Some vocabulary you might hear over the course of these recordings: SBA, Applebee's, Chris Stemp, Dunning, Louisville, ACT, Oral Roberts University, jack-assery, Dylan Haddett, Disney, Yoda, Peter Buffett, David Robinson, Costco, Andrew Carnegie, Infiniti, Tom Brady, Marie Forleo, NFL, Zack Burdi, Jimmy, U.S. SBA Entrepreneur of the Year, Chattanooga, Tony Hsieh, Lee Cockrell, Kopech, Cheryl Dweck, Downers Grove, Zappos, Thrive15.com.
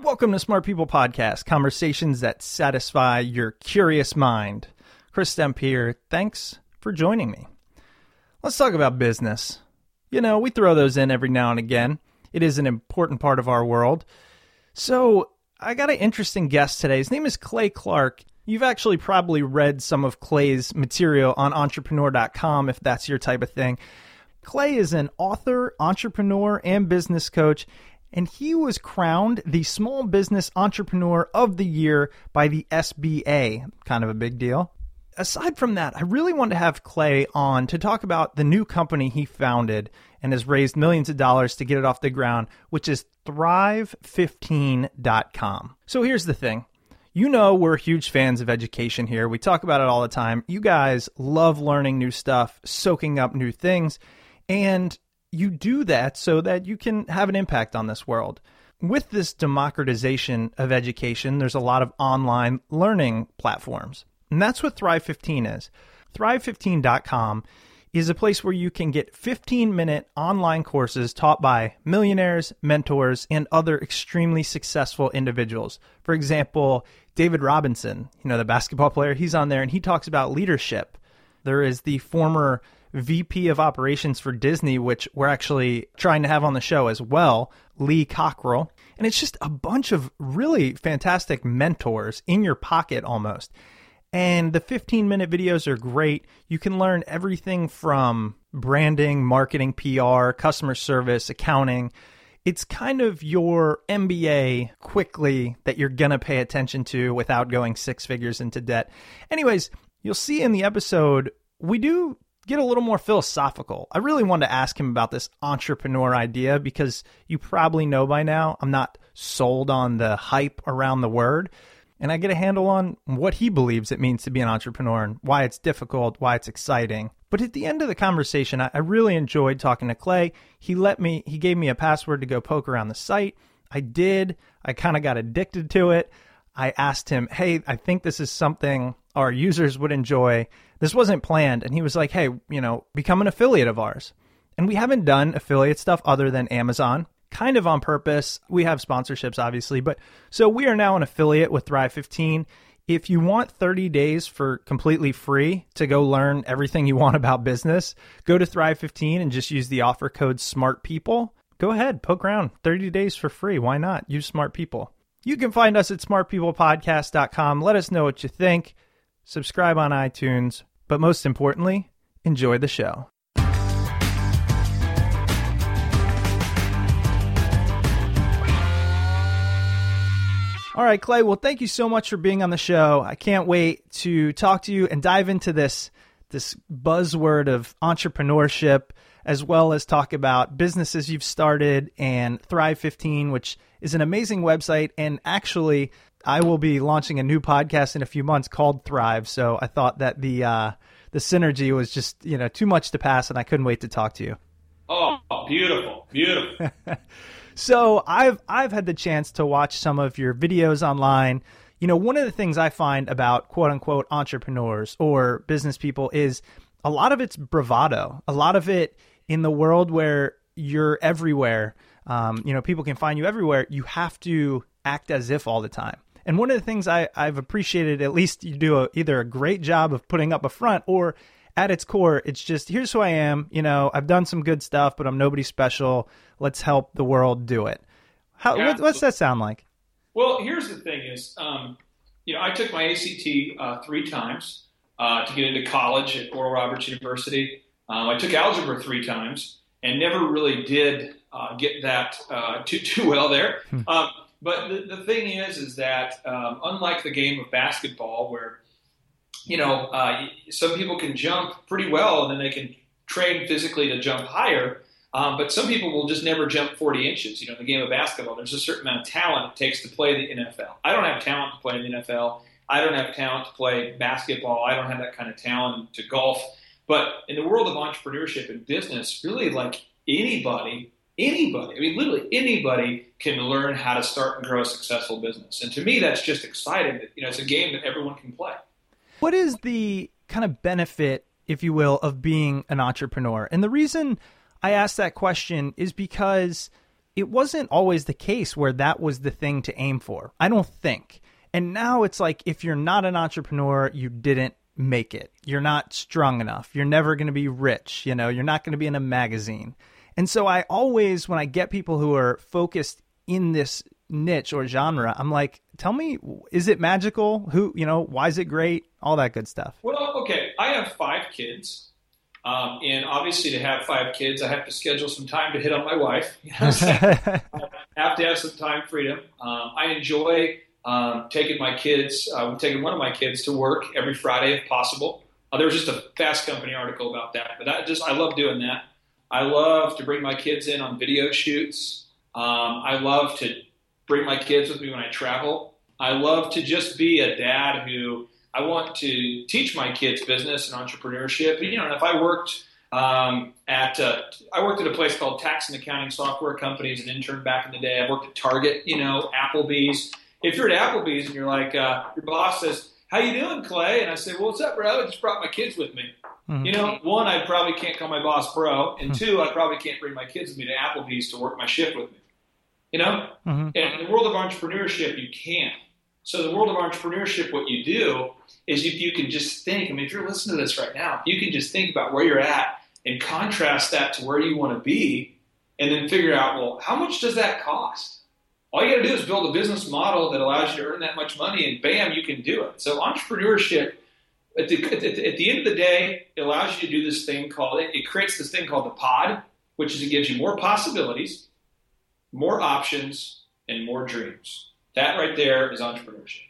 Welcome to Smart People Podcast, conversations that satisfy your curious mind. Chris Stemp here. Thanks for joining me. Let's talk about business. You know, we throw those in every now and again. It is an important part of our world. So I got an interesting guest today. His name is Clay Clark. You've actually probably read some of Clay's material on entrepreneur.com if that's your type of thing. Clay is an author, entrepreneur, and business coach, and he was crowned the Small Business Entrepreneur of the Year by the SBA. Kind of a big deal. Aside from that, I really wanted to have Clay on to talk about the new company he founded and has raised millions of dollars to get it off the ground, which is Thrive15.com. So here's the thing. You know we're huge fans of education here. We talk about it all the time. You guys love learning new stuff, soaking up new things, and you do that so that you can have an impact on this world. With this democratization of education, there's a lot of online learning platforms, and that's what Thrive 15 is. Thrive15.com is a place where you can get 15-minute online courses taught by millionaires, mentors, and other extremely successful individuals. For example, David Robinson, you know, the basketball player, he's on there, and he talks about leadership. There is the former VP of Operations for Disney, which we're actually trying to have on the show as well, Lee Cockrell. And it's just a bunch of really fantastic mentors in your pocket almost. And the 15-minute videos are great. You can learn everything from branding, marketing, PR, customer service, accounting. It's kind of your MBA quickly that you're going to pay attention to without going six figures into debt. Anyways, you'll see in the episode, we do get a little more philosophical. I really wanted to ask him about this entrepreneur idea because you probably know by now, I'm not sold on the hype around the word. And I get a handle on what he believes it means to be an entrepreneur and why it's difficult, why it's exciting. But at the end of the conversation, I really enjoyed talking to Clay. He gave me a password to go poke around the site. I did. I kind of got addicted to it. I asked him, hey, I think this is something our users would enjoy. This wasn't planned. And he was like, hey, you know, become an affiliate of ours. And we haven't done affiliate stuff other than Amazon, kind of on purpose. We have sponsorships, obviously. But so we are now an affiliate with Thrive 15. If you want 30 days for completely free to go learn everything you want about business, go to Thrive 15 and just use the offer code SMARTPEOPLE. Go ahead, poke around. 30 days for free. Why not? Use Smart People. You can find us at smartpeoplepodcast.com. Let us know what you think. Subscribe on iTunes. But most importantly, enjoy the show. All right, Clay. Well, thank you so much for being on the show. I can't wait to talk to you and dive into this this buzzword of entrepreneurship, as well as talk about businesses you've started and Thrive15, which is an amazing website. And actually, I will be launching a new podcast in a few months called Thrive. So I thought that the synergy was just, you know, too much to pass, and I couldn't wait to talk to you. Oh, beautiful, beautiful. So I've had the chance to watch some of your videos online. You know, one of the things I find about quote unquote entrepreneurs or business people is a lot of it's bravado, a lot of it in the world where you're everywhere. You know, people can find you everywhere. You have to act as if all the time. And one of the things I've appreciated, at least you do either a great job of putting up a front, or at its core, it's just, here's who I am. You know, I've done some good stuff, but I'm nobody special. Let's help the world do it. How, yeah, what's that sound like? Well, here's the thing is, you know, I took my ACT 3 times to get into college at Oral Roberts University. I took algebra 3 times and never really did get that too well there. But the thing is that unlike the game of basketball where, you know, some people can jump pretty well and then they can train physically to jump higher, but some people will just never jump 40 inches. You know, in the game of basketball, there's a certain amount of talent it takes to play the NFL. I don't have talent to play in the NFL. I don't have talent to play basketball. I don't have that kind of talent to golf. But in the world of entrepreneurship and business, really, like anybody, I mean, literally anybody can learn how to start and grow a successful business. And to me, that's just exciting. You know, it's a game that everyone can play. What is the kind of benefit, if you will, of being an entrepreneur? And the reason I asked that question is because it wasn't always the case where that was the thing to aim for, I don't think. And now it's like, if you're not an entrepreneur, you didn't make it. You're not strong enough. You're never going to be rich. You know, you're not going to be in a magazine. And so I always, when I get people who are focused in this niche or genre, I'm like, tell me, is it magical? Who, you know, why is it great? All that good stuff. Well, okay. I have 5 kids. And obviously to have 5 kids, I have to schedule some time to hit on my wife. You know, so I have to have some time freedom. I enjoy taking my kids, taking one of my kids to work every Friday if possible. There was just a Fast Company article about that, but I love doing that. I love to bring my kids in on video shoots. I love to bring my kids with me when I travel. I love to just be a dad who, I want to teach my kids business and entrepreneurship. You know, and if I worked I worked at a place called Tax and Accounting Software Company as an intern back in the day. I worked at Target, you know, Applebee's. If you're at Applebee's and you're like, your boss says, "How you doing, Clay?" And I say, "Well, what's up, bro? I just brought my kids with me." Mm-hmm. You know, one, I probably can't call my boss bro, and two, I probably can't bring my kids with me to Applebee's to work my shift with me. You know, and in the world of entrepreneurship, you can't. So the world of entrepreneurship, what you do is if you can just think, I mean, if you're listening to this right now, you can just think about where you're at and contrast that to where you want to be and then figure out, well, how much does that cost? All you got to do is build a business model that allows you to earn that much money and bam, you can do it. So entrepreneurship, at the end of the day, it allows you to do this thing called, it creates this thing called the pod, which is it gives you more possibilities, more options, and more dreams. That right there is entrepreneurship.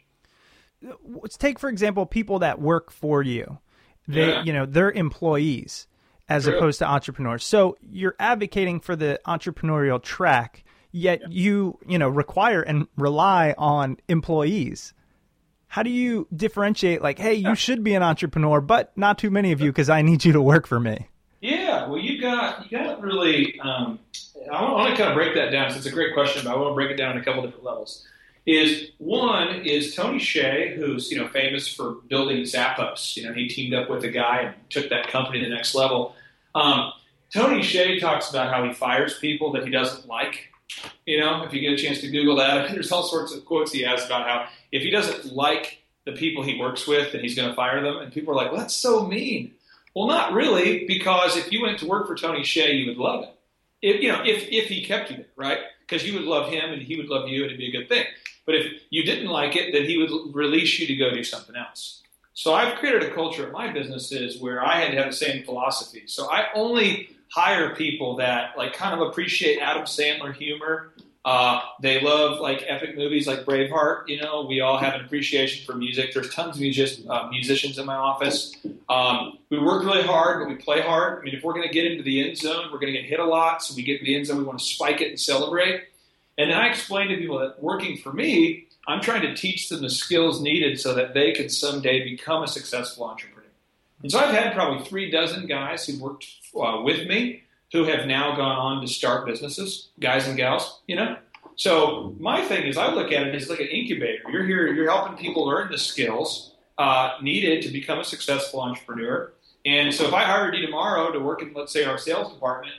Let's take, for example, people that work for you. You know, they're employees as opposed to entrepreneurs. So you're advocating for the entrepreneurial track, yet you know, require and rely on employees. How do you differentiate, like, hey, you should be an entrepreneur, but not too many of you because I need you to work for me? Yeah, well, you got really, I want to kind of break that down. So it's a great question, but I want to break it down in a couple different levels. One is Tony Hsieh, who's, you know, famous for building Zappos. You know, he teamed up with a guy and took that company to the next level. Tony Hsieh talks about how he fires people that he doesn't like. You know, if you get a chance to Google that, there's all sorts of quotes he has about how if he doesn't like the people he works with, then he's going to fire them. And people are like, well, that's so mean. Well, not really, because if you went to work for Tony Hsieh, you would love it. If he kept you there, right? Because you would love him and he would love you and it'd be a good thing. But if you didn't like it, then he would release you to go do something else. So I've created a culture at my businesses where I had to have the same philosophy. So I only hire people that like kind of appreciate Adam Sandler humor, They love like epic movies like Braveheart. You know, we all have an appreciation for music. There's tons of musicians in my office. We work really hard, but we play hard. I mean, if we're going to get into the end zone, we're going to get hit a lot. So we get to the end zone, we want to spike it and celebrate. And then I explain to people that working for me, I'm trying to teach them the skills needed so that they could someday become a successful entrepreneur. And so I've had probably 3 dozen guys who've worked with me who have now gone on to start businesses, guys and gals, you know. So my thing is I look at it as like an incubator. You're here, you're helping people learn the skills needed to become a successful entrepreneur. And so if I hired you tomorrow to work in, let's say, our sales department,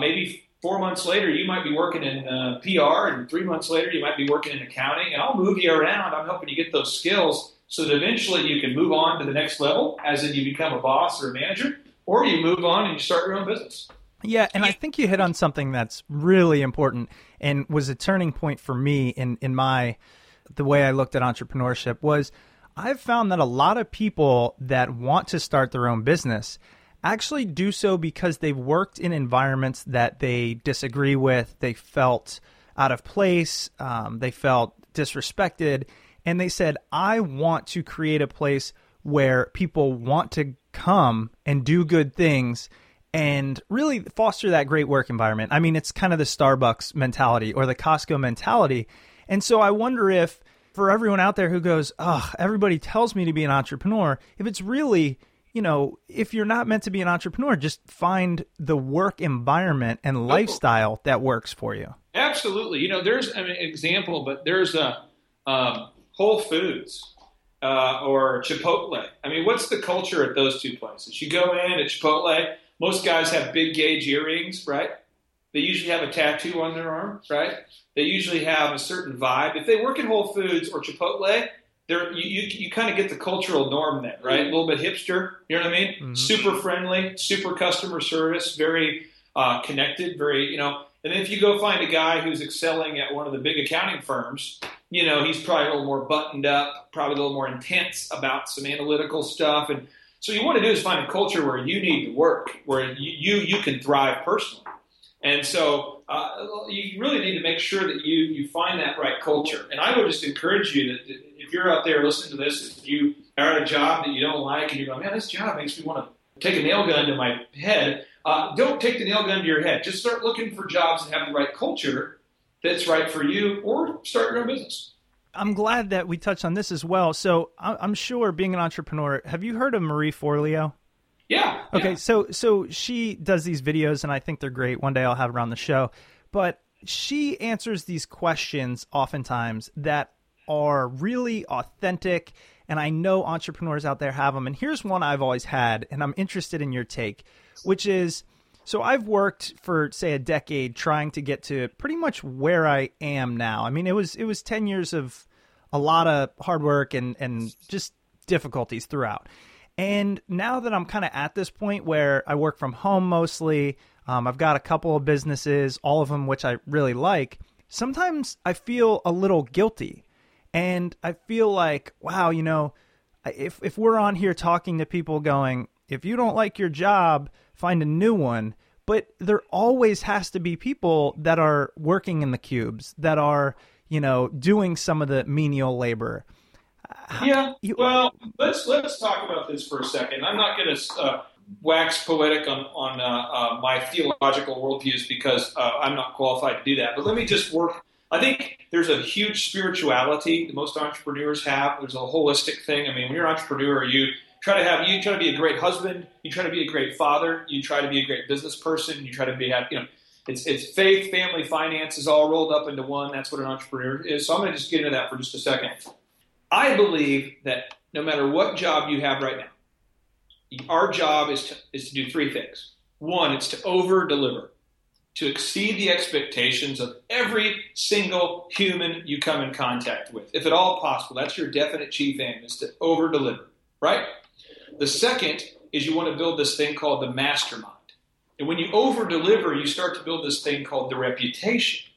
maybe 4 months later you might be working in PR, and 3 months later you might be working in accounting, and I'll move you around. I'm helping you get those skills so that eventually you can move on to the next level, as in you become a boss or a manager, or you move on and you start your own business. Yeah, and I think you hit on something that's really important and was a turning point for me in the way I looked at entrepreneurship was I've found that a lot of people that want to start their own business actually do so because they've worked in environments that they disagree with, they felt out of place, they felt disrespected, and they said, I want to create a place where people want to come and do good things and really foster that great work environment. I mean, it's kind of the Starbucks mentality or the Costco mentality. And so I wonder if for everyone out there who goes, oh, everybody tells me to be an entrepreneur, if it's really, you know, if you're not meant to be an entrepreneur, just find the work environment and lifestyle that works for you. Absolutely. You know, there's an example, but there's a Whole Foods or Chipotle. I mean, what's the culture at those two places? You go in at Chipotle, most guys have big gauge earrings, right? They usually have a tattoo on their arm, right? They usually have a certain vibe. If they work at Whole Foods or Chipotle, you kind of get the cultural norm there, right? A little bit hipster, you know what I mean? Mm-hmm. Super friendly, super customer service, very connected, very, you know. And if you go find a guy who's excelling at one of the big accounting firms, you know, he's probably a little more buttoned up, probably a little more intense about some analytical stuff. And so you want to do is find a culture where you need to work, where you can thrive personally. And so you really need to make sure that you find that right culture. And I would just encourage you that if you're out there listening to this, if you are at a job that you don't like and you're going, man, this job makes me want to take a nail gun to my head, don't take the nail gun to your head. Just start looking for jobs that have the right culture that's right for you, or start your own business. I'm glad that we touched on this as well. So I'm sure being an entrepreneur, have you heard of Marie Forleo? Yeah. Okay. Yeah. So she does these videos and I think they're great. One day I'll have her on the show, but she answers these questions oftentimes that are really authentic. And I know entrepreneurs out there have them. And here's one I've always had, and I'm interested in your take, which is, so I've worked for, say, a decade trying to get to pretty much where I am now. I mean, it was 10 years of a lot of hard work and just difficulties throughout. And now that I'm kind of at this point where I work from home mostly, I've got a couple of businesses, all of them which I really like, sometimes I feel a little guilty. And I feel like, wow, you know, if we're on here talking to people going, if you don't like your job, find a new one. But there always has to be people that are working in the cubes, that are, you know, doing some of the menial labor. Yeah. Well, let's talk about this for a second. I'm not going to wax poetic on my theological worldviews because I'm not qualified to do that. But let me just work. I think there's a huge spirituality that most entrepreneurs have. There's a holistic thing. I mean, when you're an entrepreneur, you try to be a great husband, you try to be a great father, you try to be a great business person, you try to be, you know, it's faith, family, finances all rolled up into one. That's what an entrepreneur is. So I'm going to just get into that for just a second. I believe that no matter what job you have right now, our job is to do three things. One, it's to over-deliver, to exceed the expectations of every single human you come in contact with. If at all possible, that's your definite chief aim, is to over-deliver, right? The second is you want to build this thing called the mastermind. And when you over-deliver, you start to build this thing called the reputation.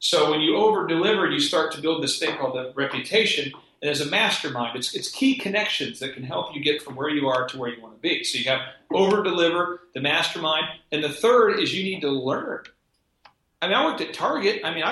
So when you over-deliver, you start to build this thing called the reputation. And as a mastermind, it's key connections that can help you get from where you are to where you want to be. So you have over-deliver, the mastermind. And the third is you need to learn. I mean, I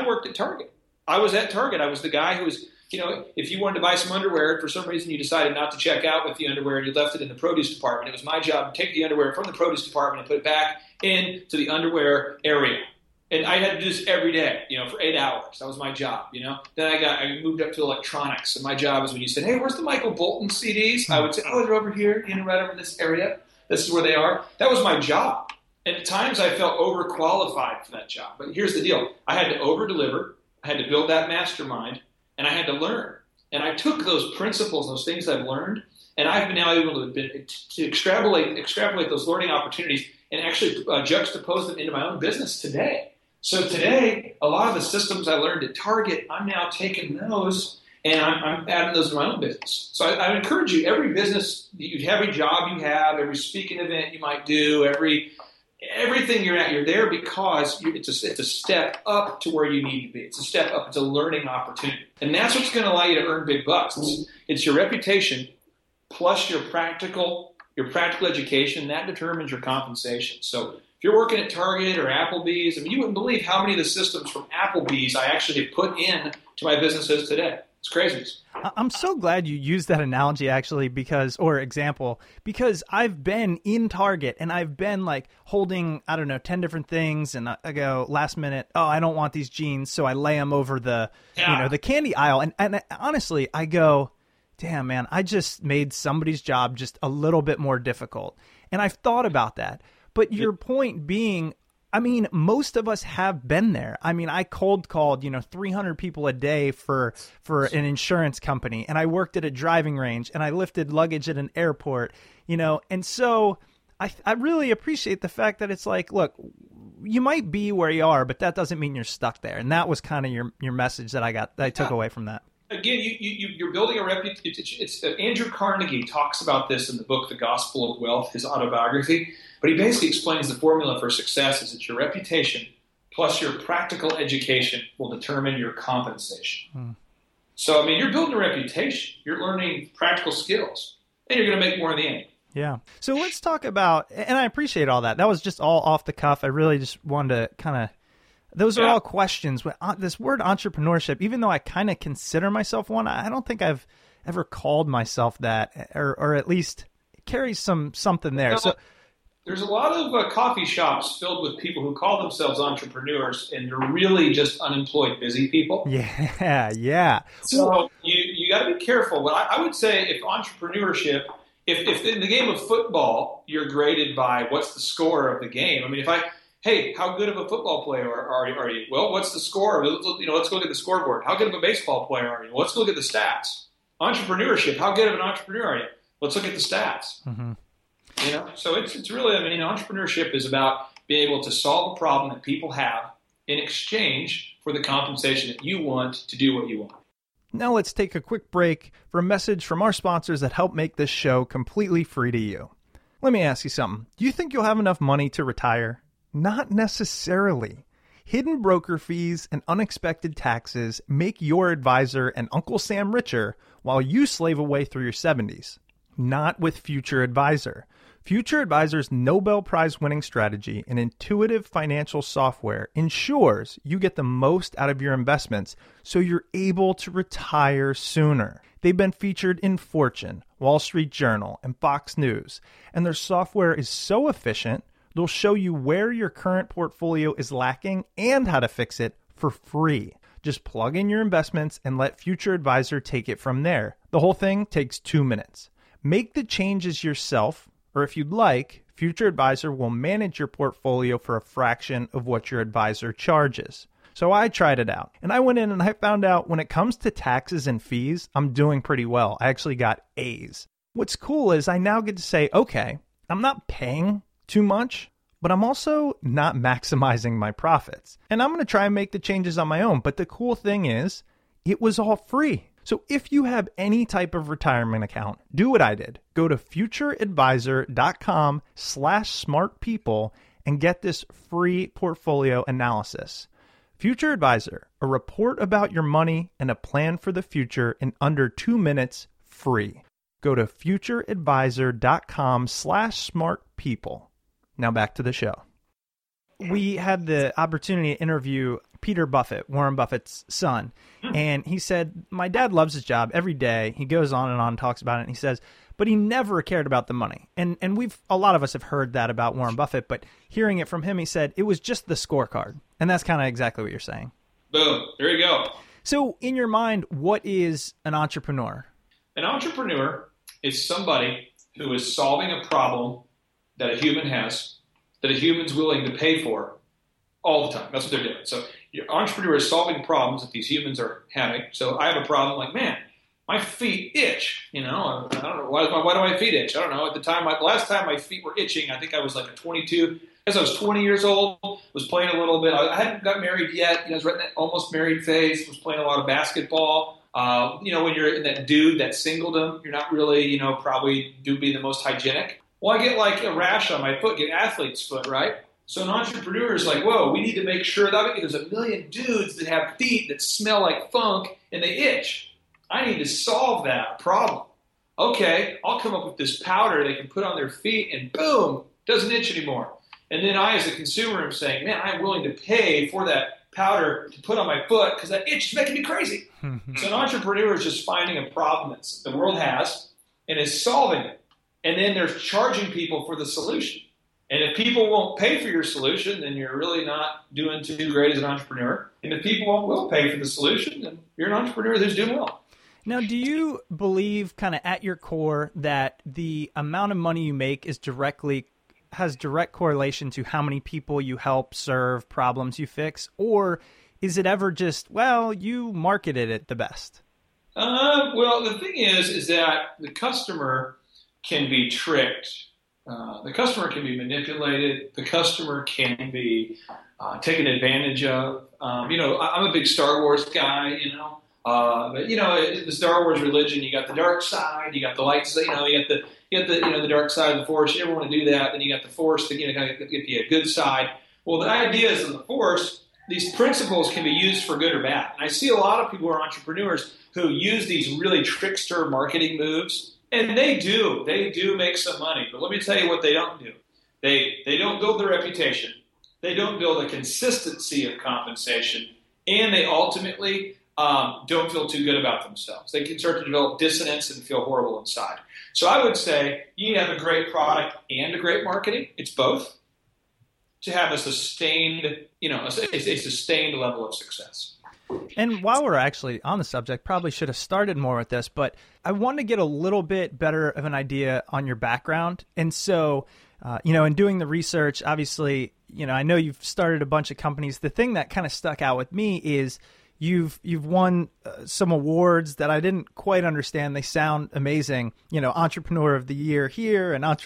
worked at Target. I was at Target. I was the guy who was, you know, if you wanted to buy some underwear and for some reason you decided not to check out with the underwear and you left it in the produce department, it was my job to take the underwear from the produce department and put it back into the underwear area. And I had to do this every day, you know, for 8 hours. That was my job, you know. Then I moved up to electronics. And my job is when you said, hey, where's the Michael Bolton CDs? I would say, oh, they're over here, you know, right over in this area. This is where they are. That was my job. And at times I felt overqualified for that job. But here's the deal. I had to over-deliver. I had to build that mastermind. And I had to learn. And I took those principles, those things I've learned, and I've been now able to extrapolate those learning opportunities and actually juxtapose them into my own business today. So today, a lot of the systems I learned at Target, I'm now taking those and I'm adding those to my own business. So I encourage you, every business, every job you have, every speaking event you might do, everything you're at, you're there because it's a step up to where you need to be. It's a step up. It's a learning opportunity. And that's what's going to allow you to earn big bucks. It's your reputation plus your practical education. That determines your compensation. So if you're working at Target or Applebee's, I mean, you wouldn't believe how many of the systems from Applebee's I actually put in to my businesses today. It's crazy. I'm so glad you used that analogy actually because I've been in Target and I've been like holding, 10 different things. And I go last minute, oh, I don't want these jeans. So I lay them over the candy aisle. And honestly, I go, damn, man, I just made somebody's job just a little bit more difficult. And I've thought about that. But your point being, I mean, most of us have been there. I mean, I cold called, 300 people a day for an insurance company, and I worked at a driving range, and I lifted luggage at an airport, And so I really appreciate the fact that it's like, look, you might be where you are, but that doesn't mean you're stuck there. And that was kind of your message that I took away from that. Again, you're building a reputation. Andrew Carnegie talks about this in the book, The Gospel of Wealth, his autobiography. But he basically explains the formula for success is that your reputation plus your practical education will determine your compensation. So, I mean, you're building a reputation. You're learning practical skills. And you're going to make more in the end. Yeah. So let's talk about, and I appreciate all that. That was just all off the cuff. I really just wanted to kind of. Those are all questions. This word entrepreneurship, even though I kind of consider myself one, I don't think I've ever called myself that, or at least it carries something there. So there's a lot of coffee shops filled with people who call themselves entrepreneurs, and they're really just unemployed, busy people. Yeah. So you got to be careful. But I would say if entrepreneurship, if in the game of football, you're graded by what's the score of the game. I mean, hey, how good of a football player are you? Well, what's the score? Let's go look at the scoreboard. How good of a baseball player are you? Let's look at the stats. Entrepreneurship, how good of an entrepreneur are you? Let's look at the stats. Mm-hmm. So it's really, entrepreneurship is about being able to solve a problem that people have in exchange for the compensation that you want to do what you want. Now let's take a quick break for a message from our sponsors that help make this show completely free to you. Let me ask you something. Do you think you'll have enough money to retire? Not necessarily. Hidden broker fees and unexpected taxes make your advisor and Uncle Sam richer while you slave away through your 70s. Not with Future Advisor. Future Advisor's Nobel Prize-winning strategy and intuitive financial software ensures you get the most out of your investments so you're able to retire sooner. They've been featured in Fortune, Wall Street Journal, and Fox News, and their software is so efficient, they'll show you where your current portfolio is lacking and how to fix it for free. Just plug in your investments and let Future Advisor take it from there. The whole thing takes 2 minutes. Make the changes yourself, or if you'd like, Future Advisor will manage your portfolio for a fraction of what your advisor charges. So I tried it out, and I went in and I found out when it comes to taxes and fees, I'm doing pretty well. I actually got A's. What's cool is I now get to say, okay, I'm not paying too much, but I'm also not maximizing my profits. And I'm going to try and make the changes on my own. But the cool thing is, it was all free. So if you have any type of retirement account, do what I did. Go to futureadvisor.com/smartpeople and get this free portfolio analysis. Future Advisor, a report about your money and a plan for the future in under 2 minutes free. Go to futureadvisor.com/smartpeople. Now back to the show. we had the opportunity to interview Peter Buffett, Warren Buffett's son. And he said, my dad loves his job every day. He goes on and on, talks about it. And he says, but he never cared about the money. And we've, a lot of us have heard that about Warren Buffett, but hearing it from him, he said, it was just the scorecard. And that's kind of exactly what you're saying. Boom. There you go. So in your mind, what is an entrepreneur? An entrepreneur is somebody who is solving a problem that a human has, that a human's willing to pay for all the time. That's what they're doing. So your entrepreneur is solving problems that these humans are having. So I have a problem like, man, my feet itch. You know, I don't know. Why do my feet itch? I don't know. At the time, last time my feet were itching, I think I was like a 22. I guess I was 20 years old, was playing a little bit. I hadn't got married yet. You know, I was right in that almost married phase, was playing a lot of basketball. You know, when you're in that dude, that singledom, you're not really, you know, probably do be the most hygienic. Well, I get like a rash on my foot, get athlete's foot, right? So an entrepreneur is like, whoa, we need to make sure that there's a million dudes that have feet that smell like funk and they itch. I need to solve that problem. Okay, I'll come up with this powder they can put on their feet and boom, doesn't itch anymore. And then I, as a consumer, am saying, man, I'm willing to pay for that powder to put on my foot because that itch is making me crazy. So an entrepreneur is just finding a problem that the world has and is solving it. And then they're charging people for the solution. And if people won't pay for your solution, then you're really not doing too great as an entrepreneur. And if people will pay for the solution, then you're an entrepreneur who's doing well. Now, do you believe kind of at your core that the amount of money you make is has direct correlation to how many people you help serve, problems you fix, or is it ever just, well, you marketed it the best? Well, the thing is that the customer can be tricked. The customer can be manipulated. The customer can be taken advantage of. You know, I'm a big Star Wars guy, you know. But you know, the Star Wars religion, you got the dark side, you got the light side, you know, you got the dark side of the force. You never want to do that. Then you got the force to get you a good side. Well, the idea is in the force, these principles can be used for good or bad. And I see a lot of people who are entrepreneurs who use these really trickster marketing moves, and they do make some money. But let me tell you what they don't do. They don't build their reputation. They don't build a consistency of compensation, and they ultimately don't feel too good about themselves. They can start to develop dissonance and feel horrible inside. So I would say you need to have a great product and a great marketing. It's both to have a sustained, you know, a sustained level of success. And while we're actually on the subject, probably should have started more with this, but I want to get a little bit better of an idea on your background. And so, you know, in doing the research, obviously, you know, I know you've started a bunch of companies. The thing that kind of stuck out with me is you've won some awards that I didn't quite understand. They sound amazing. You know, Entrepreneur of the Year here and I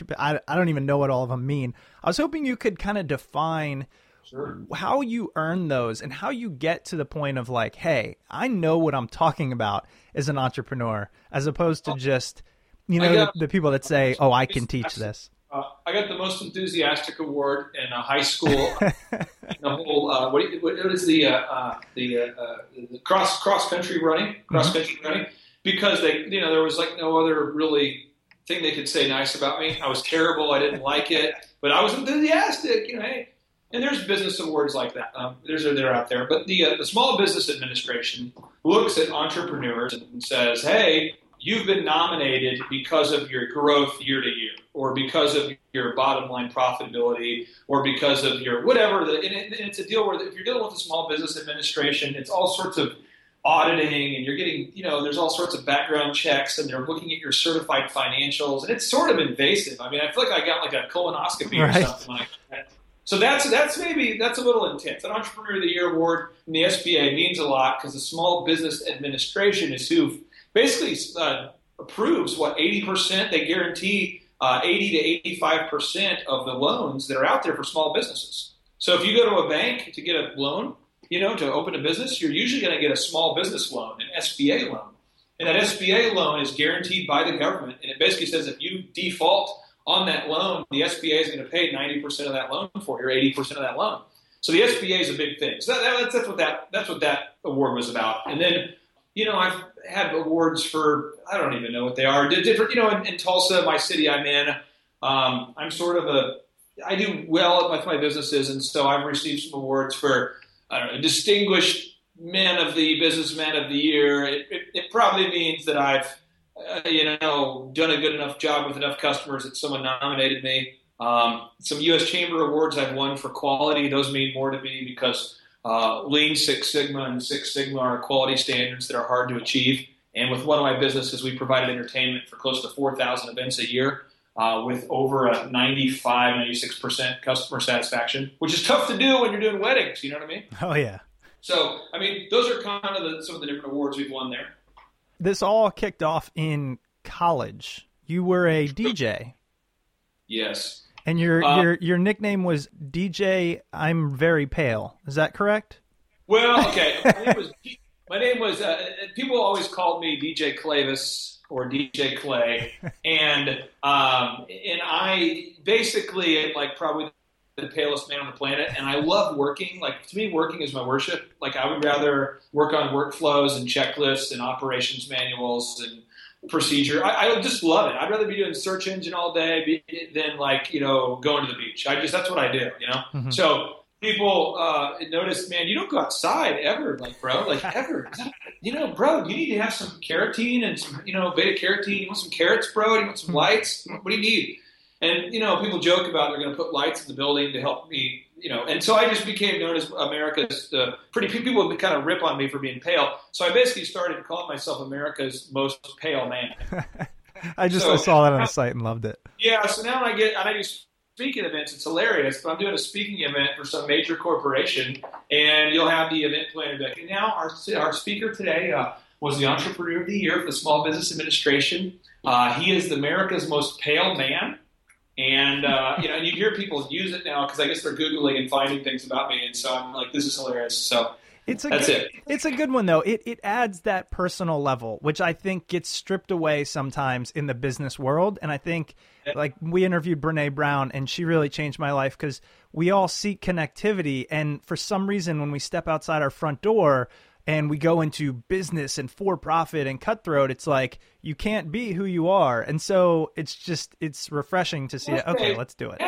don't even know what all of them mean. I was hoping you could kind of define sure. how you earn those and how you get to the point of like, hey, I know what I'm talking about as an entrepreneur, as opposed to just, you know, the people that say, oh, I can teach this. I got the most enthusiastic award in high school. The whole cross country running, because they, you know, there was like no other really thing they could say nice about me. I was terrible. I didn't like it, but I was enthusiastic. You know, hey, and there's business awards like that. They're out there, but the Small Business Administration looks at entrepreneurs and says, hey, you've been nominated because of your growth year to year, or because of your bottom line profitability, or because of your whatever. And it's a deal where if you're dealing with the Small Business Administration, it's all sorts of auditing, and you're getting, you know, there's all sorts of background checks, and they're looking at your certified financials, and it's sort of invasive. I mean, I feel like I got like a colonoscopy or something like that. So that's a little intense. An Entrepreneur of the Year award in the SBA means a lot because the Small Business Administration is who basically approves what 80%. They guarantee 80 to 85% of the loans that are out there for small businesses. So if you go to a bank to get a loan, you know, to open a business, you're usually going to get a small business loan, an SBA loan. And that SBA loan is guaranteed by the government. And it basically says if you default on that loan, the SBA is going to pay 90% of that loan for you, or 80% of that loan. So the SBA is a big thing. So that's what that award was about. And then, you know, I've had awards for, I don't even know what they are. Different, you know, in Tulsa, my city I'm in, I'm sort of a I do well at my businesses, and so I've received some awards for distinguished men of the businessman of the year. It probably means that I've done a good enough job with enough customers that someone nominated me. Some U.S. Chamber awards I've won for quality. Those mean more to me because Lean Six Sigma and Six Sigma are quality standards that are hard to achieve. And with one of my businesses, we provided entertainment for close to 4,000 events a year with over a 95%, 96% customer satisfaction, which is tough to do when you're doing weddings. You know what I mean? Oh, yeah. So, I mean, those are kind of some of the different awards we've won there. This all kicked off in college. You were a DJ. Yes. And your nickname was DJ I'm Very Pale. Is that correct? Well, okay. My name was people always called me DJ Clavis or DJ Clay. And I basically am like probably the palest man on the planet. And I love working. Like, to me, working is my worship. Like, I would rather work on workflows and checklists and operations manuals and procedure. I just love it. I'd rather be doing search engine all day than going to the beach. That's what I do, Mm-hmm. So people noticed, man, you don't go outside ever, ever. Bro, you need to have some carotene and some, beta carotene. You want some carrots, bro? You want some lights? What do you need? And, people joke about they're going to put lights in the building to help me, And so I just became known as America's pretty people would kind of rip on me for being pale. So I basically started calling myself America's most pale man. I saw that on the site and loved it. Yeah. So now I do speaking events. It's hilarious, but I'm doing a speaking event for some major corporation and you'll have the event planner. And now our speaker today was the Entrepreneur of the Year for the Small Business Administration. He is America's most pale man. And, and you hear people use it now because I guess they're Googling and finding things about me. And so I'm like, this is hilarious. So It's a good one, though. It adds that personal level, which I think gets stripped away sometimes in the business world. And I think we interviewed Brene Brown and she really changed my life because we all seek connectivity. And for some reason, when we step outside our front door and we go into business and for-profit and cutthroat, it's like you can't be who you are. And so it's refreshing to see, okay, let's do it.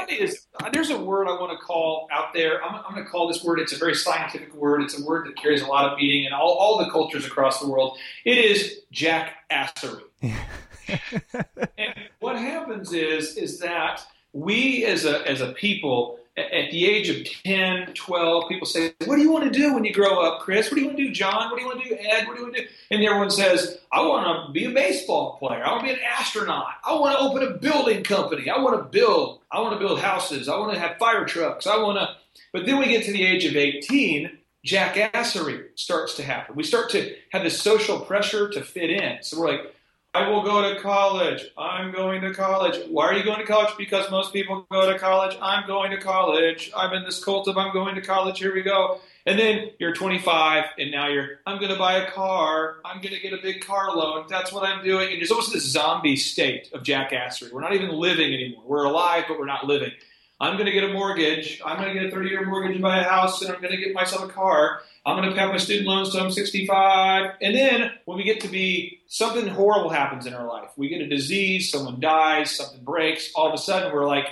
There's a word I want to call out there. I'm going to call this word. It's a very scientific word. It's a word that carries a lot of meaning in all the cultures across the world. It is jackassery. And what happens is that we as a people at the age of 10, 12, people say, what do you want to do when you grow up, Chris? What do you want to do, John? What do you want to do, Ed? What do you want to do? And everyone says, I want to be a baseball player. I want to be an astronaut. I want to open a building company. I want to build. I want to build houses. I want to have fire trucks. But then we get to the age of 18, jackassery starts to happen. We start to have this social pressure to fit in. So we're like, I will go to college. I'm going to college. Why are you going to college? Because most people go to college. I'm going to college. I'm in this cult of I'm going to college. Here we go. And then you're 25 and now I'm going to buy a car. I'm going to get a big car loan. That's what I'm doing. And there's almost this zombie state of jackassery. We're not even living anymore. We're alive, but we're not living. I'm going to get a mortgage. I'm going to get a 30-year mortgage and buy a house, and I'm going to get myself a car. I'm going to have my student loans till I'm 65. And then when we get to be, something horrible happens in our life. We get a disease, someone dies, something breaks. All of a sudden, we're like,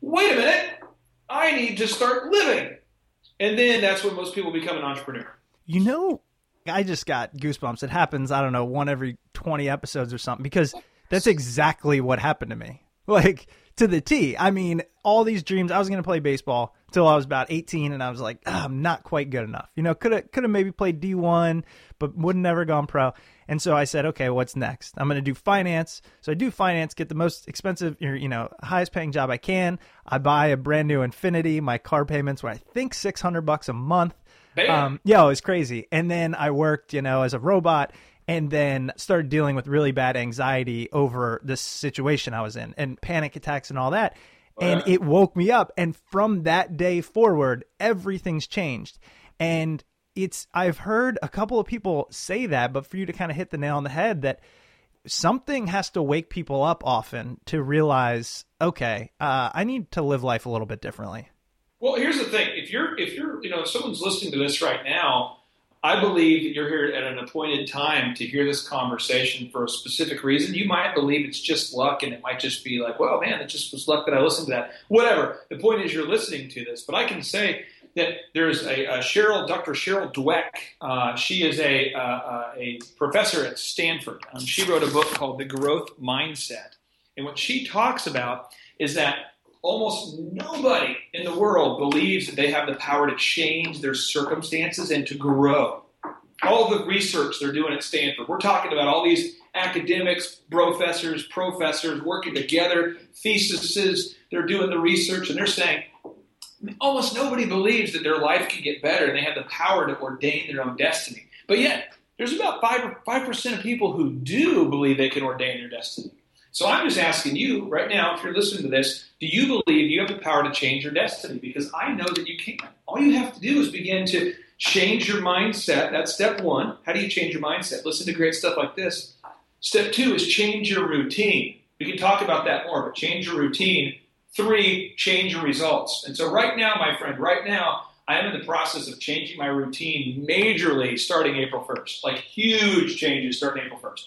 wait a minute, I need to start living. And then that's when most people become an entrepreneur. I just got goosebumps. It happens, I don't know, one every 20 episodes or something, because that's exactly what happened to me. Like, to the T. I mean, all these dreams. I was going to play baseball till I was about 18, and I was like, I'm not quite good enough. Could have maybe played D1, but would never gone pro. And so I said, okay, what's next? I'm going to do finance. So I do finance, get the most expensive, highest paying job I can. I buy a brand new Infiniti. My car payments were, I think, $600 a month. It was crazy. And then I worked, as a robot. And then started dealing with really bad anxiety over this situation I was in and panic attacks and all that. And it woke me up. And from that day forward, everything's changed. And I've heard a couple of people say that, but for you to kind of hit the nail on the head that something has to wake people up often to realize, okay, I need to live life a little bit differently. Well, here's the thing. If someone's listening to this right now, I believe that you're here at an appointed time to hear this conversation for a specific reason. You might believe it's just luck, and it might just be like, well, man, it just was luck that I listened to that. Whatever. The point is you're listening to this. But I can say that there's Dr. Cheryl Dweck. She is a professor at Stanford. She wrote a book called The Growth Mindset. And what she talks about is that almost nobody in the world believes that they have the power to change their circumstances and to grow. All the research they're doing at Stanford, we're talking about all these academics, professors working together, theses, they're doing the research, and they're saying almost nobody believes that their life can get better and they have the power to ordain their own destiny. But yet, there's about 5% of people who do believe they can ordain their destiny. So I'm just asking you right now, if you're listening to this, do you believe you have the power to change your destiny? Because I know that you can. All you have to do is begin to change your mindset. That's step one. How do you change your mindset? Listen to great stuff like this. Step two is change your routine. We can talk about that more, but change your routine. Three, change your results. And so right now, my friend, right now, I am in the process of changing my routine majorly starting April 1st. Like huge changes starting April 1st.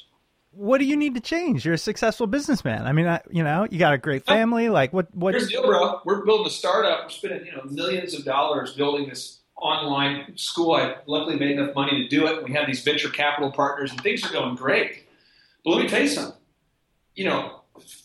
What do you need to change? You're a successful businessman. I mean, you got a great family. Like, what? Here's the deal, bro. We're building a startup. We're spending millions of dollars building this online school. I luckily made enough money to do it. We have these venture capital partners, and things are going great. But let me tell you something.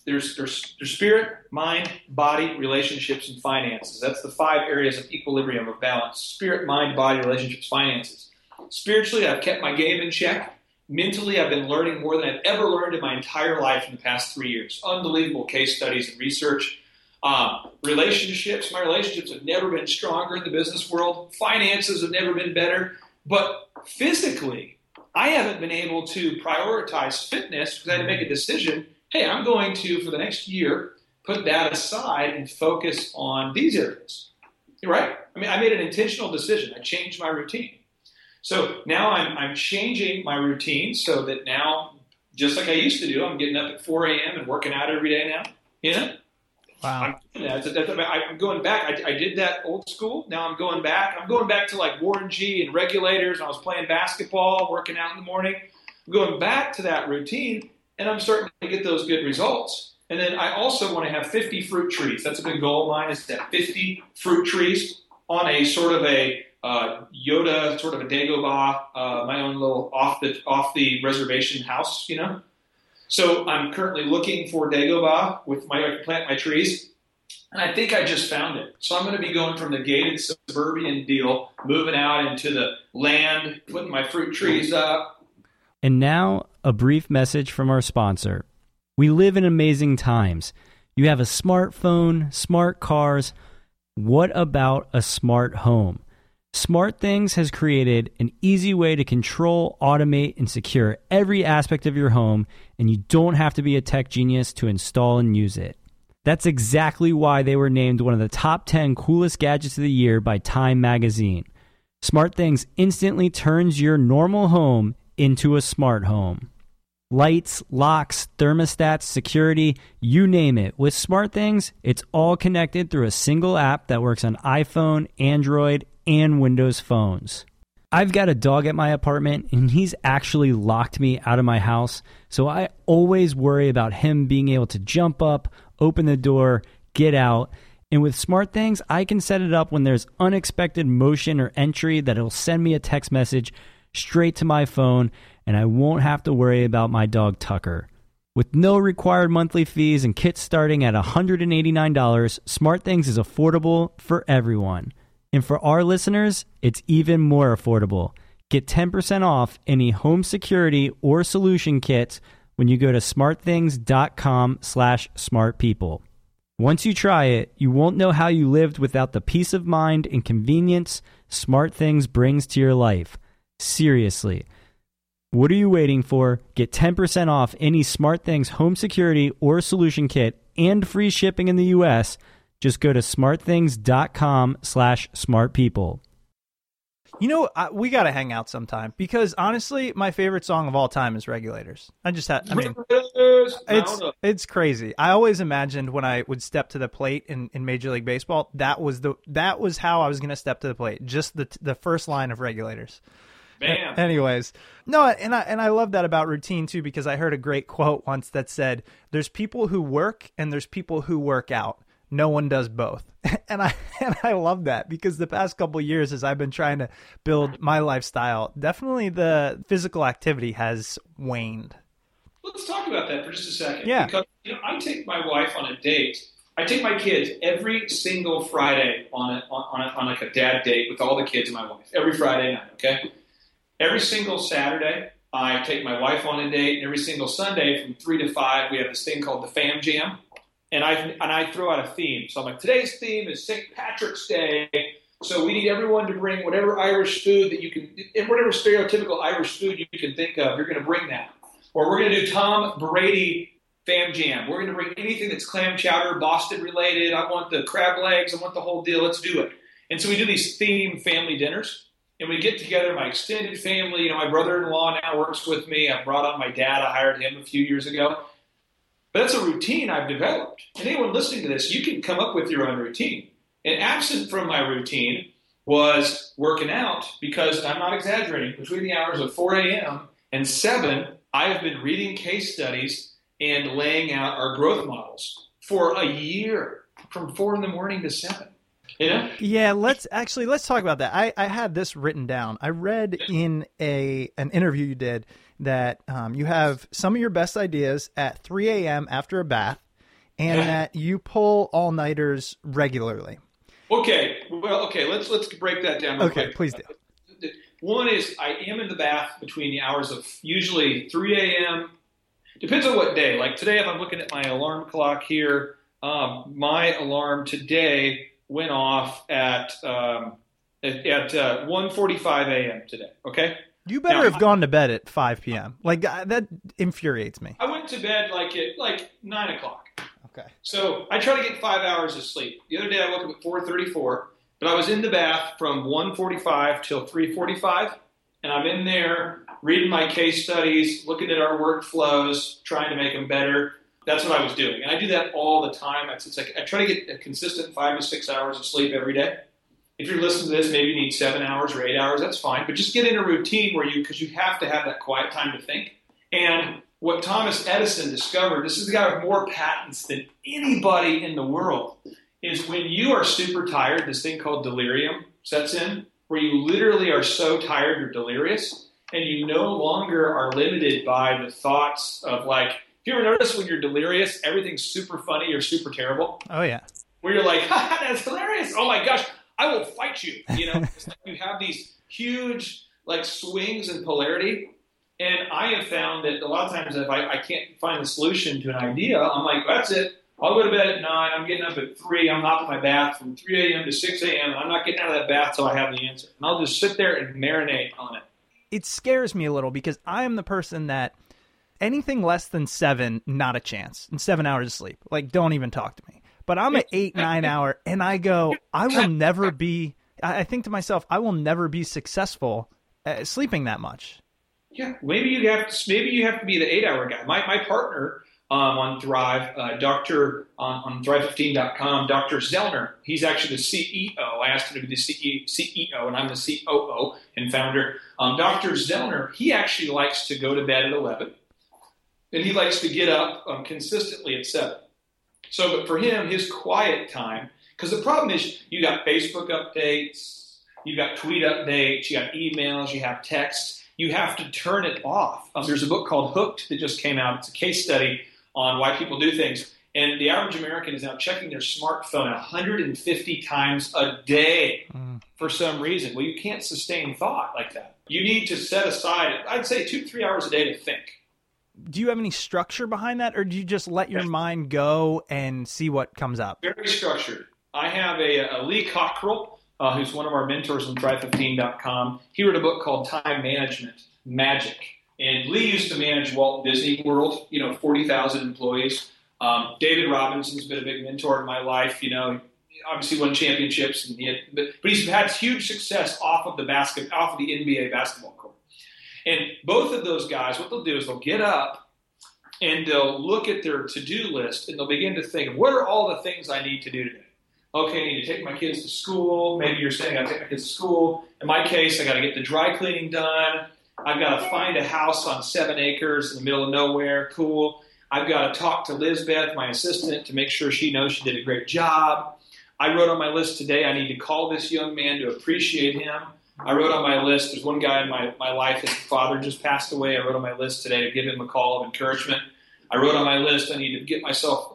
There's spirit, mind, body, relationships, and finances. That's the five areas of equilibrium of balance: spirit, mind, body, relationships, finances. Spiritually, I've kept my game in check. Mentally, I've been learning more than I've ever learned in my entire life in the past 3 years. Unbelievable case studies and research. Relationships, my relationships have never been stronger in the business world. Finances have never been better. But physically, I haven't been able to prioritize fitness because I had to make a decision. Hey, I'm going to, for the next year, put that aside and focus on these areas. Right? I mean, I made an intentional decision. I changed my routine. So now I'm changing my routine so that now, just like I used to do, I'm getting up at 4 a.m. and working out every day now. Wow. I'm going back. I did that old school. Now I'm going back. I'm going back to like Warren G and regulators. I was playing basketball, working out in the morning. I'm going back to that routine, and I'm starting to get those good results. And then I also want to have 50 fruit trees. That's a big goal of mine, is to have 50 fruit trees on a sort of a Yoda, sort of a Dagobah, my own little off the reservation house, So I'm currently looking for Dagobah with my, I can plant my trees, and I think I just found it. So I'm going to be going from the gated suburban deal, moving out into the land, putting my fruit trees up. And now a brief message from our sponsor. We live in amazing times. You have a smartphone, smart cars. What about a smart home? SmartThings has created an easy way to control, automate, and secure every aspect of your home, and you don't have to be a tech genius to install and use it. That's exactly why they were named one of the top 10 coolest gadgets of the year by Time magazine. SmartThings instantly turns your normal home into a smart home. Lights, locks, thermostats, security, you name it. With SmartThings, it's all connected through a single app that works on iPhone, Android, and Windows phones. I've got a dog at my apartment, and he's actually locked me out of my house, so I always worry about him being able to jump up, open the door, get out. And with SmartThings, I can set it up when there's unexpected motion or entry that it'll send me a text message straight to my phone, and I won't have to worry about my dog Tucker. With no required monthly fees and kits starting at $189, SmartThings is affordable for everyone. And for our listeners, it's even more affordable. Get 10% off any home security or solution kits when you go to smartthings.com/smartpeople. Once you try it, you won't know how you lived without the peace of mind and convenience SmartThings brings to your life. Seriously. What are you waiting for? Get 10% off any SmartThings home security or solution kit and free shipping in the U.S. Just go to smartthings.com/smartpeople. We got to hang out sometime, because honestly, my favorite song of all time is Regulators. It's crazy. I always imagined when I would step to the plate in Major League Baseball, that was how I was going to step to the plate. Just the first line of Regulators. Bam. Anyways, no, and I love that about routine too, because I heard a great quote once that said, "There's people who work and there's people who work out. No one does both." And I love that, because the past couple of years, as I've been trying to build my lifestyle, definitely the physical activity has waned. Let's talk about that for just a second. Yeah. Because I take my wife on a date. I take my kids every single Friday on a dad date with all the kids and my wife. Every Friday night, okay? Every single Saturday, I take my wife on a date. And every single Sunday from 3 to 5, we have this thing called the Fam Jam. And I throw out a theme. So I'm like, today's theme is St. Patrick's Day. So we need everyone to bring whatever Irish food that you can, and whatever stereotypical Irish food you can think of, you're going to bring that. Or we're going to do Tom Brady Fam Jam. We're going to bring anything that's clam chowder, Boston related. I want the crab legs. I want the whole deal. Let's do it. And so we do these themed family dinners. And we get together, my extended family. You know, my brother-in-law now works with me. I brought on my dad. I hired him a few years ago. But that's a routine I've developed. And anyone listening to this, you can come up with your own routine. And absent from my routine was working out, because I'm not exaggerating. Between the hours of 4 a.m. and 7, I have been reading case studies and laying out our growth models for a year, from 4 in the morning to 7. You know? Yeah, let's talk about that. I had this written down. I read in an interview you did that you have some of your best ideas at 3 a.m. after a bath, and that you pull all-nighters regularly. Okay. Well, okay, let's break that down. Okay, quick. Please do. One is I am in the bath between the hours of usually 3 a.m. Depends on what day. Like today, if I'm looking at my alarm clock here, my alarm today went off at 1:45 a.m. today, okay? You better have gone to bed at 5 p.m. Like, that infuriates me. I went to bed at 9 o'clock. Okay. So I try to get 5 hours of sleep. The other day I woke up at 4:34. But I was in the bath from 1:45 till 3:45, and I'm in there reading my case studies, looking at our workflows, trying to make them better. That's what I was doing, and I do that all the time. It's like I try to get a consistent 5 to 6 hours of sleep every day. If you're listening to this, maybe you need 7 hours or 8 hours. That's fine, but just get in a routine because you have to have that quiet time to think. And what Thomas Edison discovered, this is the guy with more patents than anybody in the world, is when you are super tired, this thing called delirium sets in, where you literally are so tired you're delirious, and you no longer are limited by the thoughts of, like, you ever notice when you're delirious, everything's super funny or super terrible? Oh, yeah. Where you're like, ha, that's hilarious. Oh, my gosh, I will fight you. You know, it's like you have these huge, like, swings in polarity. And I have found that a lot of times if I can't find the solution to an idea, I'm like, that's it. I'll go to bed at 9, I'm getting up at 3, I'm hopping my bath from 3 a.m. to 6 a.m., and I'm not getting out of that bath till I have the answer. And I'll just sit there and marinate on it. It scares me a little, because I am the person that anything less than 7, not a chance. And 7 hours of sleep. Like, don't even talk to me. But I'm an 8, 9 hour, and I go, I think to myself, I will never be successful at sleeping that much. Yeah, maybe you have to be the 8-hour guy. My partner... on Thrive, on Thrive15.com, Dr. Zellner, he's actually the CEO. I asked him to be the CEO, and I'm the COO and founder. Dr. Zellner, he actually likes to go to bed at 11, and he likes to get up consistently at 7. So, but for him, his quiet time, because the problem is you got Facebook updates, you got tweet updates, you got emails, you have texts. You have to turn it off. There's a book called Hooked that just came out. It's a case study on why people do things. And the average American is now checking their smartphone 150 times a day for some reason. Well, you can't sustain thought like that. You need to set aside, I'd say, 2 to 3 hours a day to think. Do you have any structure behind that, or do you just let your mind go and see what comes up? Very structured. I have a Lee Cockrell, who's one of our mentors on Thrive15.com. He wrote a book called Time Management Magic. And Lee used to manage Walt Disney World, 40,000 employees. David Robinson's been a big mentor in my life, obviously won championships, and but he's had huge success off of the NBA basketball court. And both of those guys, what they'll do is they'll get up and they'll look at their to-do list and they'll begin to think, what are all the things I need to do today? okay, I need to take my kids to school. Maybe you're saying, I'll take my kids to school. In my case, I got to get the dry cleaning done. I've got to find a house on 7 acres in the middle of nowhere. Cool. I've got to talk to Lizbeth, my assistant, to make sure she knows she did a great job. I wrote on my list today, I need to call this young man to appreciate him. I wrote on my list, there's one guy in my life, his father just passed away. I wrote on my list today to give him a call of encouragement. I wrote on my list, I need to get myself,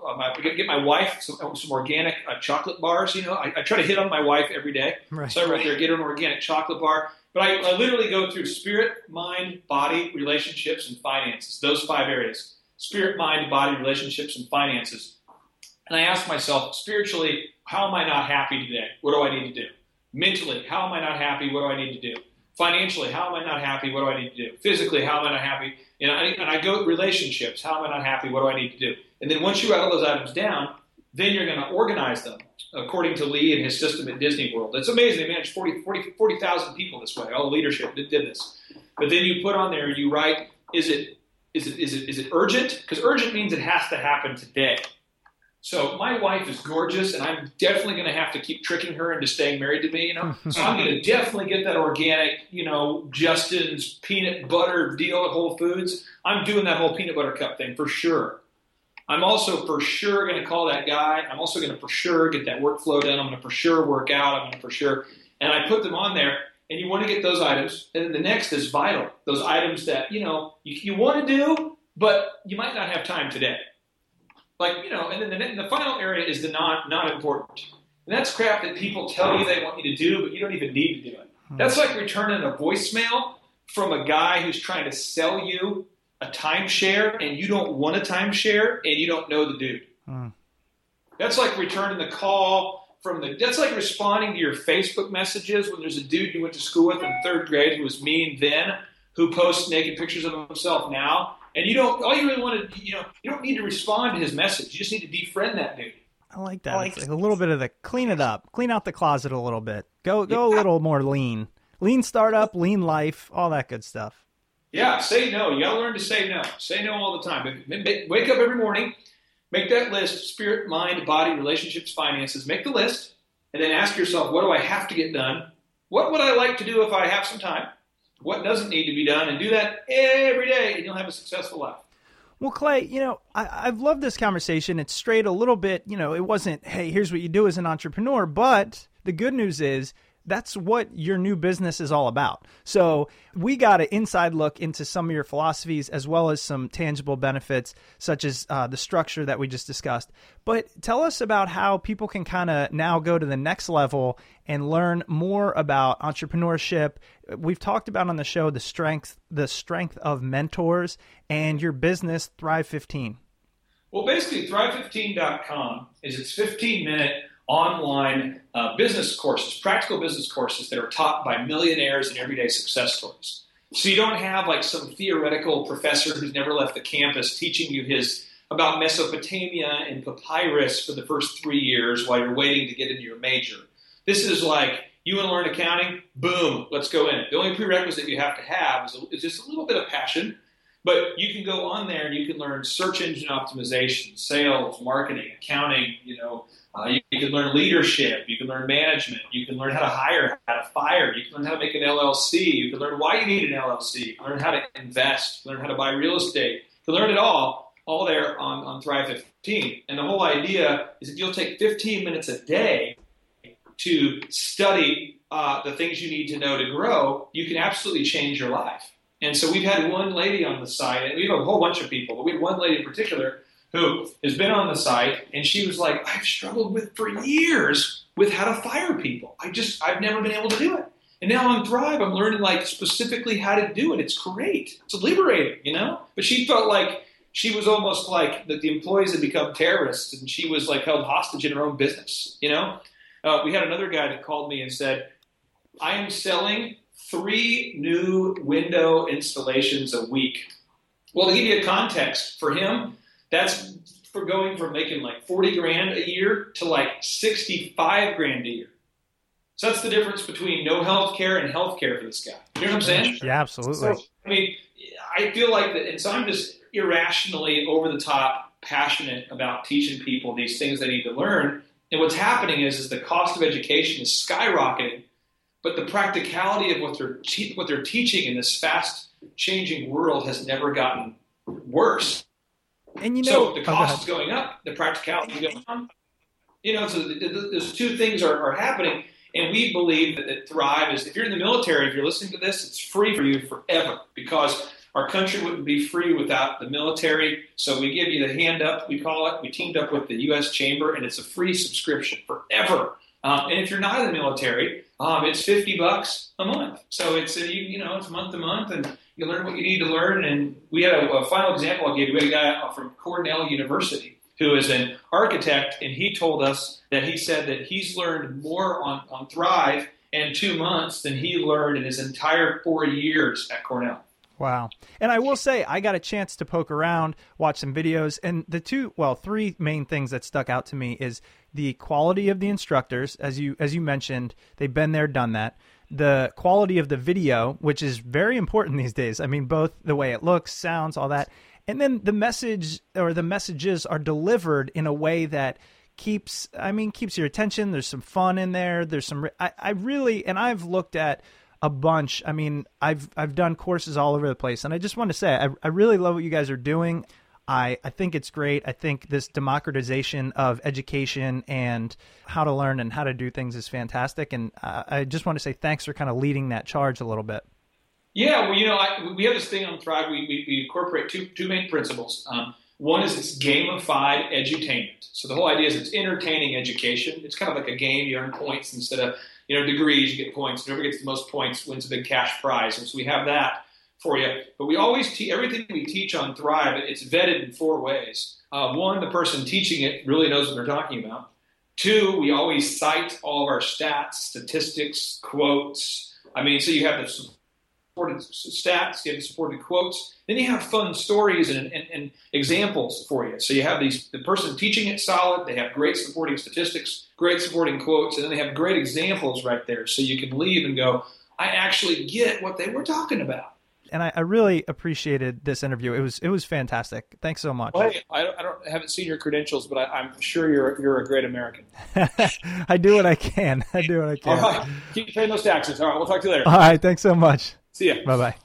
get my wife some organic chocolate bars. You know, I try to hit on my wife every day. Right. So I wrote there, get her an organic chocolate bar. But I literally go through spirit, mind, body, relationships, and finances. Those 5 areas. Spirit, mind, body, relationships, and finances. And I ask myself, spiritually, how am I not happy today? What do I need to do? Mentally, how am I not happy? What do I need to do? Financially, how am I not happy? What do I need to do? Physically, how am I not happy? And I go relationships. How am I not happy? What do I need to do? And then once you write all those items down, then you're going to organize them according to Lee and his system at Disney World. It's amazing. They managed 40,000 people this way. All the leadership did this. But then you put on there, you write, is it urgent? Because urgent means it has to happen today. So my wife is gorgeous, and I'm definitely going to have to keep tricking her into staying married to me, you know. So I'm going to definitely get that organic, you know, Justin's peanut butter deal at Whole Foods. I'm doing that whole peanut butter cup thing for sure. I'm also for sure going to call that guy. I'm also going to for sure get that workflow done. I'm going to for sure work out. I'm going to for sure. And I put them on there, and you want to get those items. And then the next is vital, those items that, you know, you want to do, but you might not have time today. Like, you know, and then the final area is the not important. And that's crap that people tell you they want you to do, but you don't even need to do it. That's like returning a voicemail from a guy who's trying to sell you a timeshare, and you don't want a timeshare, and you don't know the dude. That's like returning the call from the – that's like responding to your Facebook messages when there's a dude you went to school with in third grade who was mean then, who posts naked pictures of himself now. And you don't. All you really want to, you know, you don't need to respond to his message. You just need to defriend that dude. I like that. It's like a little bit of the clean it up, clean out the closet a little bit. Go a little more lean, lean startup, lean life, all that good stuff. Yeah, say no. You got to learn to say no. Say no all the time. Wake up every morning, make that list: spirit, mind, body, relationships, finances. Make the list, and then ask yourself, what do I have to get done? What would I like to do if I have some time? What doesn't need to be done, and do that every day, and you'll have a successful life. Well, Clay, you know, I've loved this conversation. It's strayed a little bit. You know, it wasn't, hey, here's what you do as an entrepreneur, but the good news is that's what your new business is all about. So we got an inside look into some of your philosophies as well as some tangible benefits, such as the structure that we just discussed. But tell us about how people can kind of now go to the next level and learn more about entrepreneurship. We've talked about on the show the strength of mentors and your business, Thrive15. Well, basically, Thrive15.com is its 15-minute online business courses, practical business courses that are taught by millionaires and everyday success stories. So you don't have like some theoretical professor who's never left the campus teaching you about Mesopotamia and papyrus for the first 3 years while you're waiting to get into your major. This is like, you want to learn accounting? Boom, let's go in it. The only prerequisite you have to have is just a little bit of passion, but you can go on there and you can learn search engine optimization, sales, marketing, accounting, you know, you can learn leadership, you can learn management, you can learn how to hire, how to fire, you can learn how to make an LLC, you can learn why you need an LLC, you can learn how to invest, learn how to buy real estate, you can learn it all there on Thrive15. And the whole idea is that you'll take 15 minutes a day to study the things you need to know to grow. You can absolutely change your life. And so we've had one lady on the site, and we have a whole bunch of people, but we had one lady in particular who has been on the site, and she was like, I've struggled for years with how to fire people. I've never been able to do it. And now on Thrive, I'm learning like specifically how to do it. It's great. It's liberating, you know? But she felt like she was almost like that the employees had become terrorists, and she was like held hostage in her own business, you know? We had another guy that called me and said, I am selling 3 new window installations a week. Well, to give you a context, for him, that's for going from making like $40,000 a year to like $65,000 a year. So that's the difference between no health care and health care for this guy. You know what I'm saying? Yeah, absolutely. So, I mean, I feel like that, and so I'm just irrationally over the top passionate about teaching people these things they need to learn. And what's happening is the cost of education is skyrocketing, but the practicality of what they're teaching in this fast changing world has never gotten worse. And so the cost is going up, the practicality is going up. So those two things are happening. And we believe that Thrive is, if you're in the military, if you're listening to this, it's free for you forever, because our country wouldn't be free without the military. So we give you the hand up, we call it. We teamed up with the U.S. Chamber, and it's a free subscription forever. And if you're not in the military, it's $50 a month. So it's it's month to month, and you learn what you need to learn. And we had a final example I'll give you. We had a guy from Cornell University who is an architect, and he told us that he said that he's learned more on Thrive in 2 months than he learned in his entire 4 years at Cornell. Wow. And I will say, I got a chance to poke around, watch some videos, and three main things that stuck out to me is the quality of the instructors, as you mentioned, they've been there, done that. The quality of the video, which is very important these days. I mean, both the way it looks, sounds, all that. And then the message or the messages are delivered in a way that keeps your attention. There's some fun in there. There's some, and I've looked at a bunch. I mean, I've done courses all over the place. And I just want to say, I really love what you guys are doing. I think it's great. I think this democratization of education and how to learn and how to do things is fantastic. And I just want to say thanks for kind of leading that charge a little bit. Yeah, well, we have this thing on Thrive. We incorporate two main principles. One is it's gamified edutainment. So the whole idea is it's entertaining education. It's kind of like a game. You earn points instead of degrees. You get points. Whoever gets the most points wins a big cash prize. And so we have that for you. But we always everything we teach on Thrive, it's vetted in 4 ways. One, the person teaching it really knows what they're talking about. 2, we always cite all of our stats, statistics, quotes. I mean, so you have the supported stats, you have supported quotes, then you have fun stories and examples for you. So you have the person teaching it solid, they have great supporting statistics, great supporting quotes, and then they have great examples right there. So you can leave and go, I actually get what they were talking about. And I really appreciated this interview. It was fantastic. Thanks so much. Well, hey, I haven't seen your credentials, but I'm sure you're a great American. I do what I can. All right. Keep paying those taxes. All right. We'll talk to you later. All right. Thanks so much. See ya. Bye-bye.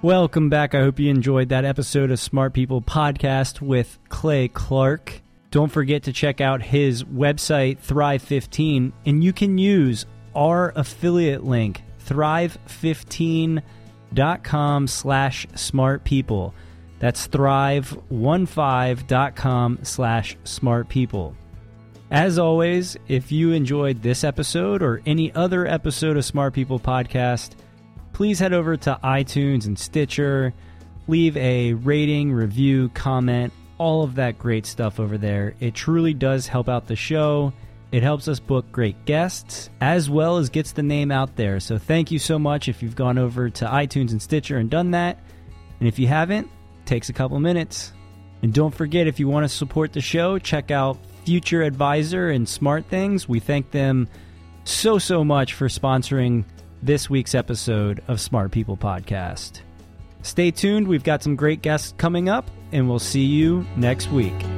Welcome back. I hope you enjoyed that episode of Smart People Podcast with Clay Clark. Don't forget to check out his website, Thrive15, and you can use our affiliate link, thrive15.com/smartpeople. That's thrive15.com/smartpeople. As always, if you enjoyed this episode or any other episode of Smart People Podcast, please head over to iTunes and Stitcher, leave a rating, review, comment, all of that great stuff over there. It truly does help out the show. It helps us book great guests as well as gets the name out there. So thank you so much if you've gone over to iTunes and Stitcher and done that. And if you haven't, it takes a couple minutes. And don't forget, if you want to support the show, check out Future Advisor and SmartThings. We thank them so much for sponsoring this week's episode of Smart People Podcast. Stay tuned. We've got some great guests coming up, and we'll see you next week.